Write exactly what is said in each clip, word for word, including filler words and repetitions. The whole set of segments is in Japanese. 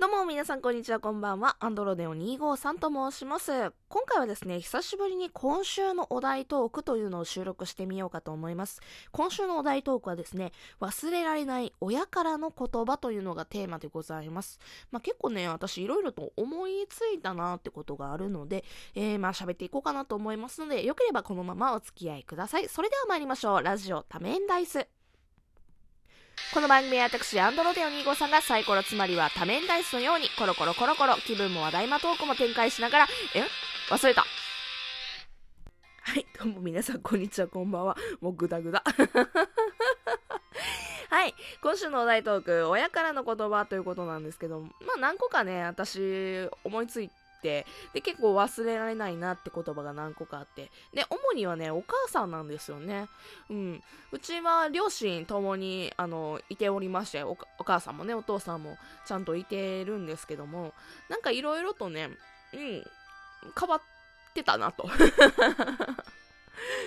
どうも皆さんこんにちは、こんばんは。アンドロデオにひゃくごじゅうさんと申します。今回はですね、久しぶりに今週のお題トークというのを収録してみようかと思います。今週のお題トークはですね、忘れられない親からの言葉というのがテーマでございます。まあ、結構ね、私いろいろと思いついたなってことがあるので、えー、まあ喋っていこうかなと思いますので、よければこのままお付き合いください。それでは参りましょう。ラジオ多面ダイス。この番組は私アンドロデオにひゃくごじゅうさんさんがサイコロ、つまりは多面ダイスのようにコロコロコロコロ気分も話題まトークも展開しながら、え忘れたはいどうも皆さんこんにちは、こんばんは。もうグダグダはい、今週のお題トーク、親からの言葉ということなんですけど、まあ何個かね私思いついて、で結構忘れられないなって言葉が何個かあって、で主にはねお母さんなんですよね。うん、うちは両親ともにあのいておりまして、 お, お母さんもねお父さんもちゃんといてるんですけども、なんかいろいろとね、うん、変わってたなと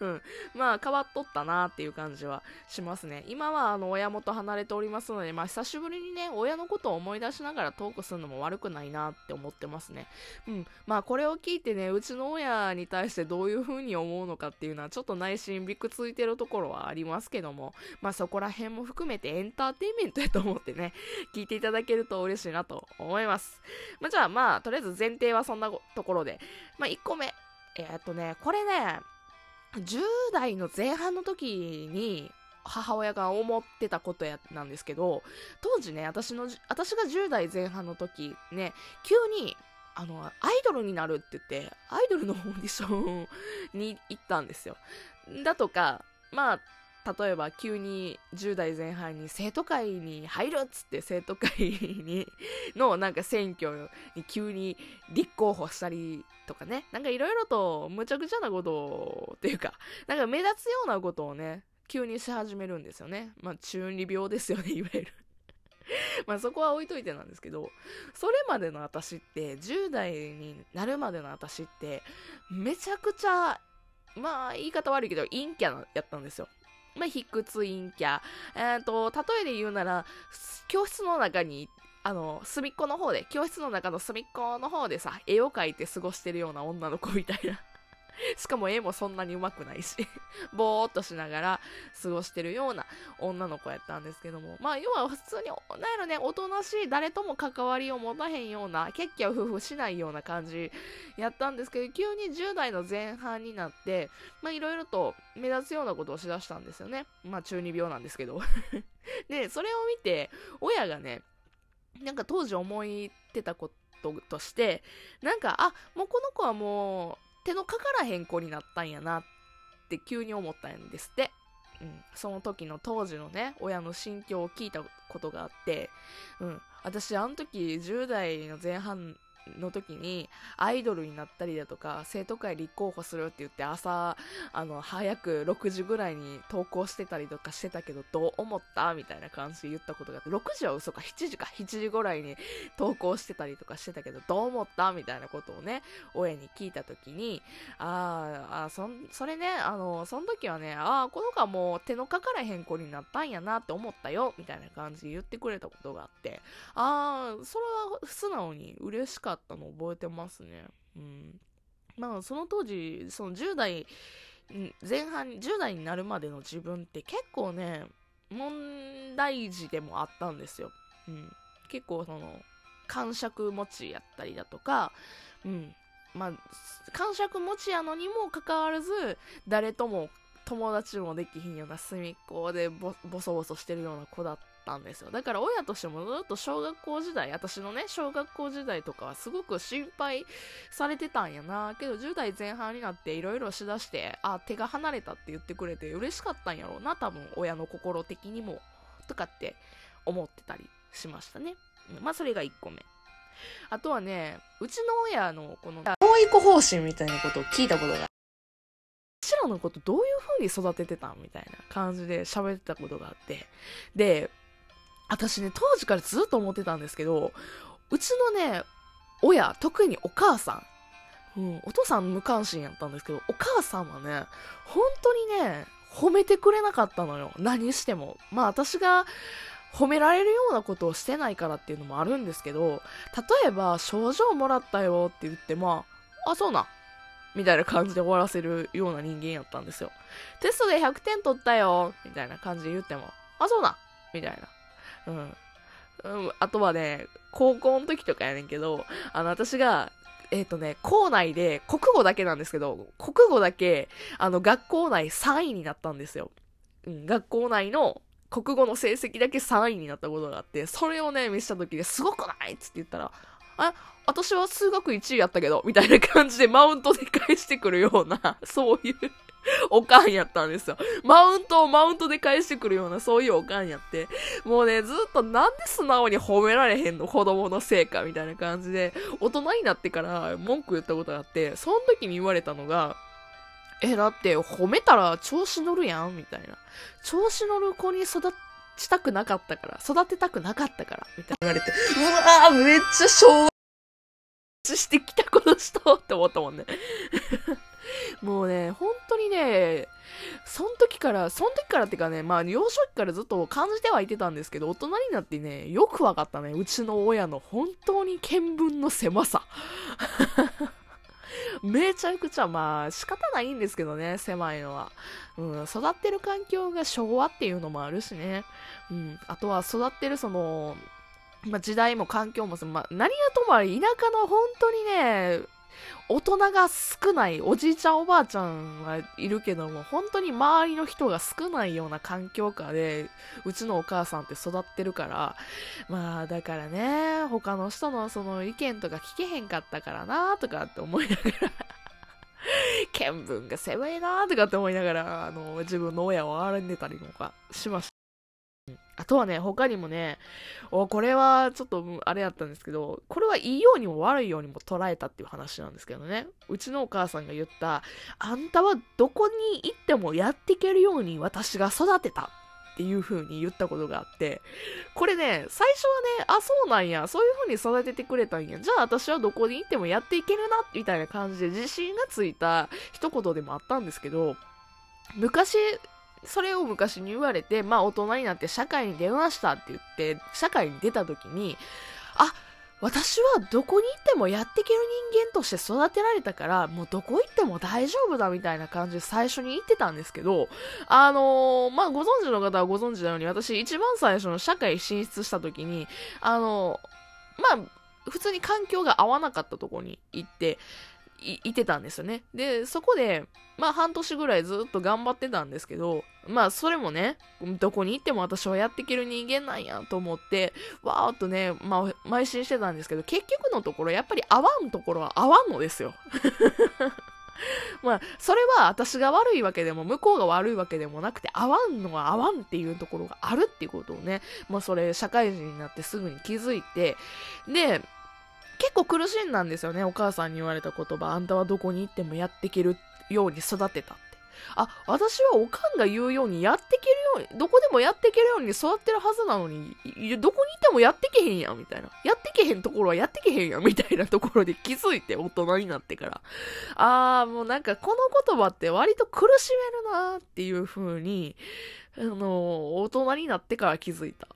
うん、まあ変わっとったなっていう感じはしますね。今はあの親元離れておりますので、まあ久しぶりにね親のことを思い出しながらトークするのも悪くないなって思ってますね。うん、まあこれを聞いてね、うちの親に対してどういう風に思うのかっていうのはちょっと内心びくついてるところはありますけども、まあそこら辺も含めてエンターテインメントやと思ってね聞いていただけると嬉しいなと思います。まあ、じゃあまあとりあえず前提はそんなところで、まあいっこめ、えー、っとねこれねじゅう代の前半の時に母親が思ってたことやなんですけど、当時ね私の私がじゅう代前半の時ね、急にあのアイドルになるって言ってアイドルのオーディションに行ったんですよ。だとか、まあ例えば急にじゅう代前半に生徒会に入るっつって生徒会にのなんか選挙に急に立候補したりとかね、なんかいろいろとむちゃくちゃなことっていうか、なんか目立つようなことをね急にし始めるんですよね。まあ中二病ですよね、いわゆるまあそこは置いといてなんですけど、それまでの私ってじゅう代になるまでの私ってめちゃくちゃ、まあ言い方悪いけど陰キャやったんですよ。まあ、卑屈陰キャ、えーと、例えで言うなら教室の中にあの隅っこの方で教室の中の隅っこの方でさ絵を描いて過ごしてるような女の子みたいなしかも絵もそんなに上手くないしぼーっとしながら過ごしてるような女の子やったんですけども、まあ要は普通になんやろね、おとなしい、誰とも関わりを持たへんような、キャッキャフフしないような感じやったんですけど、急にじゅう代の前半になって、まあいろいろと目立つようなことをしだしたんですよね。まあ中二病なんですけどでそれを見て親がね、なんか当時思いってたこととして、なんかあもうこの子はもう手のかからへん子になったんやなって急に思ったんですって。うん、その時の当時のね親の心境を聞いたことがあって、うん、私あの時じゅう代の前半の時にアイドルになったりだとか生徒会立候補するって言って朝あの早くろくじぐらいに登校してたりとかしてたけど、どう思ったみたいな感じで言ったことがあって、ろくじは嘘かしちじかしちじぐらいに登校してたりとかしてたけどどう思ったみたいなことをね親に聞いた時に、ああ そ, それねあのその時はね、ああこの子はもう手のかからへん子になったんやなって思ったよみたいな感じで言ってくれたことがあって、ああそれは素直に嬉しかったあったの覚えてますね。うん、まあその当時そのじゅう代前半じゅう代になるまでの自分って結構ね問題児でもあったんですよ。うん、結構その癇癪持ちやったりだとか、うん、まあ癇癪持ちやのにもかかわらず誰とも友達もできひんような隅っこで ボ, ボソボソしてるような子だったたんですよ。だから親としてもずっと小学校時代、私のね小学校時代とかはすごく心配されてたんやな。けどじゅう代前半になっていろいろしだして、あ手が離れたって言ってくれて嬉しかったんやろうな、多分親の心的にもとかって思ってたりしましたね。まあそれがいっこめ。あとはね、うちの親のこの教育方針みたいなことを聞いたことが、私らのことどういう風に育ててたんみたいな感じで喋ってたことがあって、で私ね当時からずっと思ってたんですけど、うちのね親、特にお母さん、うん、お父さん無関心やったんですけど、お母さんはね本当にね褒めてくれなかったのよ、何しても。まあ私が褒められるようなことをしてないからっていうのもあるんですけど、例えば賞状もらったよって言ってまあ、あ、そうなみたいな感じで終わらせるような人間やったんですよ。テストでひゃくてん取ったよみたいな感じで言っても、あ、そうなみたいな、うん、うん、あとはね、高校の時とかやねんけど、あの私がえっとね、校内で国語だけなんですけど、国語だけあの学校内さんいになったんですよ、うん、学校内の国語の成績だけさんいになったことがあって、それをね見せた時ですごくないっつって言ったら、あ、私は数学いちいやったけどみたいな感じでマウントで返してくるような、そういうおかんやったんですよ。マウントをマウントで返してくるような、そういうおかんやって、もうね、ずっとなんで素直に褒められへんの、子供のせいかみたいな感じで大人になってから文句言ったことがあって、その時に言われたのが、え、だって褒めたら調子乗るやんみたいな、調子乗る子に育ちたくなかったから、育てたくなかったからみたいな言われて、うわー、めっちゃ昭和してきたことしたって思ったもんねもうね、本当にね、その時から、その時からっていうかね、まあ幼少期からずっと感じてはいてたんですけど、大人になってね、よくわかったね、うちの親の本当に見聞の狭さめちゃくちゃ、まあ仕方ないんですけどね、狭いのは、うん、育ってる環境が昭和っていうのもあるしね、うん、あとは育ってるその、まあ、時代も環境も、まあ、何がともあれ田舎の本当にね、大人が少ない、おじいちゃんおばあちゃんはいるけども、本当に周りの人が少ないような環境下でうちのお母さんって育ってるから、まあだからね、他の人のその意見とか聞けへんかったからなとかって思いながら見聞が狭いなとかって思いながら、あの自分の親を憐れんでたりとかしました。あとはね、他にもね、お、これはちょっとあれやったんですけど、これはいいようにも悪いようにも捉えたっていう話なんですけどね、うちのお母さんが言った、あんたはどこに行ってもやっていけるように私が育てたっていう風に言ったことがあって、これね、最初はね、あ、そうなんや、そういう風に育ててくれたんや、じゃあ私はどこに行ってもやっていけるなみたいな感じで自信がついた一言でもあったんですけど、昔それを昔に言われて、まあ大人になって社会に出ましたって言って、社会に出た時に、あ、私はどこに行ってもやっていける人間として育てられたから、もうどこ行っても大丈夫だみたいな感じで最初に言ってたんですけど、あのー、まあご存知の方はご存知のように、私一番最初の社会進出した時に、あのー、まあ普通に環境が合わなかったところに行って、い, いてたんですよね。で、そこでまあ半年ぐらいずっと頑張ってたんですけど、まあそれもね、どこに行っても私はやっていける人間なんやと思ってわーっとね、まあ邁進してたんですけど、結局のところやっぱり合わんところは合わんのですよまあそれは私が悪いわけでも向こうが悪いわけでもなくて、合わんのは合わんっていうところがあるっていうことをね、まあそれ社会人になってすぐに気づいて、で結構苦しんだんですよね、お母さんに言われた言葉、あんたはどこに行ってもやっていけるように育てたって。あ、私はおかんが言うようにやっていけるように、どこでもやっていけるように育ってるはずなのに、どこにいてもやってけへんやんみたいな、やってけへんところはやってけへんやんみたいなところで気づいて、大人になってから、あー、もうなんかこの言葉って割と苦しめるなーっていう風に、あのー、大人になってから気づいた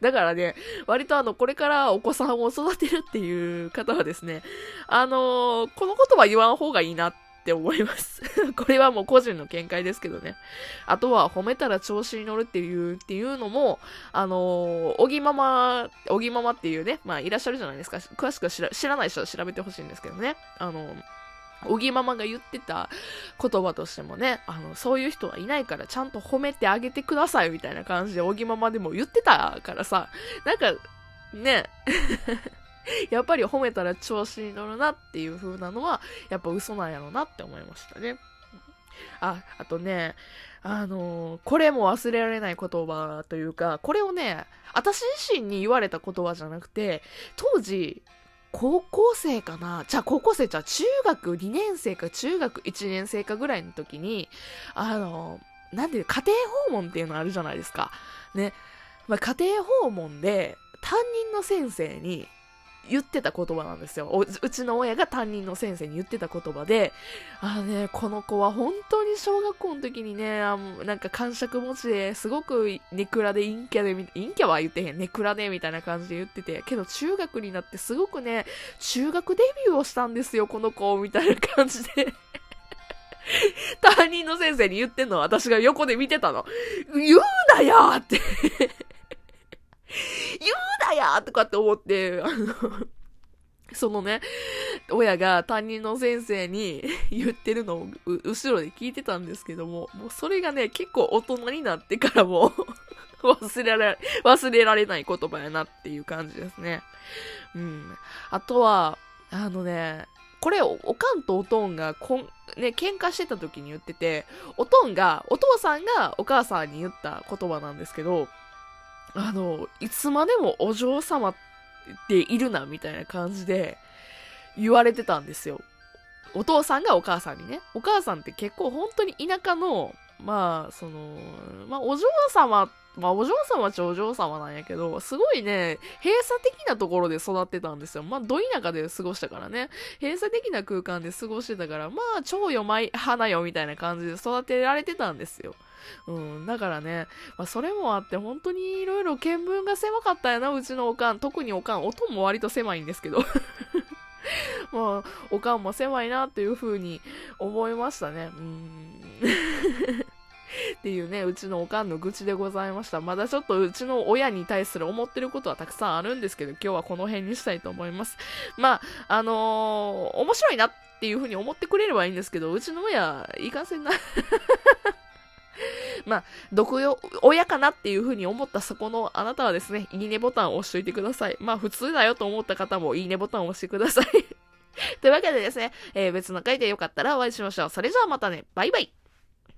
だからね、割とあの、これからお子さんを育てるっていう方はですね、あのー、この言葉言わん方がいいなって思いますこれはもう個人の見解ですけどね。あとは褒めたら調子に乗るっていうっていうのも、あのー、おぎママ、おぎママっていうね、まあいらっしゃるじゃないですか。詳しくは知ら、知らない人は調べてほしいんですけどね。あのーおぎママが言ってた言葉としてもね、あのそういう人はいないからちゃんと褒めてあげてくださいみたいな感じでおぎママでも言ってたからさ、なんかねやっぱり褒めたら調子に乗るなっていう風なのはやっぱ嘘なんやろうなって思いましたね。あ、あとね、あのー、これも忘れられない言葉というか、これをね、私自身に言われた言葉じゃなくて、当時高校生かな、じゃあ高校生じゃあ中学にねん生か中学いちねん生かぐらいの時に、あのなんていう家庭訪問っていうのあるじゃないですかね、まあ、家庭訪問で担任の先生に言ってた言葉なんですよ。うちの親が担任の先生に言ってた言葉で、あのね、この子は本当に小学校の時にね、あのなんか感触持ちですごくネクラで陰キャで、陰キャは言ってへん、ネクラでみたいな感じで言ってて、けど中学になってすごくね、中学デビューをしたんですよこの子みたいな感じで担任の先生に言ってんの、私が横で見てたの。言うなやって言うなやとかって思って、あの、そのね、親が担任の先生に言ってるのを後ろで聞いてたんですけども、もうそれがね、結構大人になってからも忘れられ、忘れられない言葉やなっていう感じですね。うん。あとは、あのね、これ お, おかんとおとんがこん、ね、喧嘩してた時に言ってて、おとんが、お父さんがお母さんに言った言葉なんですけど、あの、いつまでもお嬢様でいるなみたいな感じで言われてたんですよ。お父さんがお母さんにね。お母さんって結構本当に田舎の、まあ、その、まあ、お嬢様、まあ、お嬢様っちゃお嬢様なんやけど、すごいね、閉鎖的なところで育ってたんですよ。まあ、ど田舎で過ごしたからね。閉鎖的な空間で過ごしてたから、まあ、蝶よ舞い花よみたいな感じで育てられてたんですよ。うん、だからね、まあ、それもあって本当にいろいろ見聞が狭かったやな、うちのおかん。特におかん、おとんも割と狭いんですけど、まあ、おかんも狭いなというふうに思いましたね。うんっていうね、うちのおかんの愚痴でございました。まだちょっとうちの親に対する思ってることはたくさんあるんですけど、今日はこの辺にしたいと思います。まああのー、面白いなっていうふうに思ってくれればいいんですけど、うちの親いかせんなまあ、毒親かなっていう風に思ったそこのあなたはですね、いいねボタンを押しといてください。まあ、普通だよと思った方もいいねボタンを押してください。というわけでですね、えー、別の回でよかったらお会いしましょう。それじゃあまたね、バイバイ。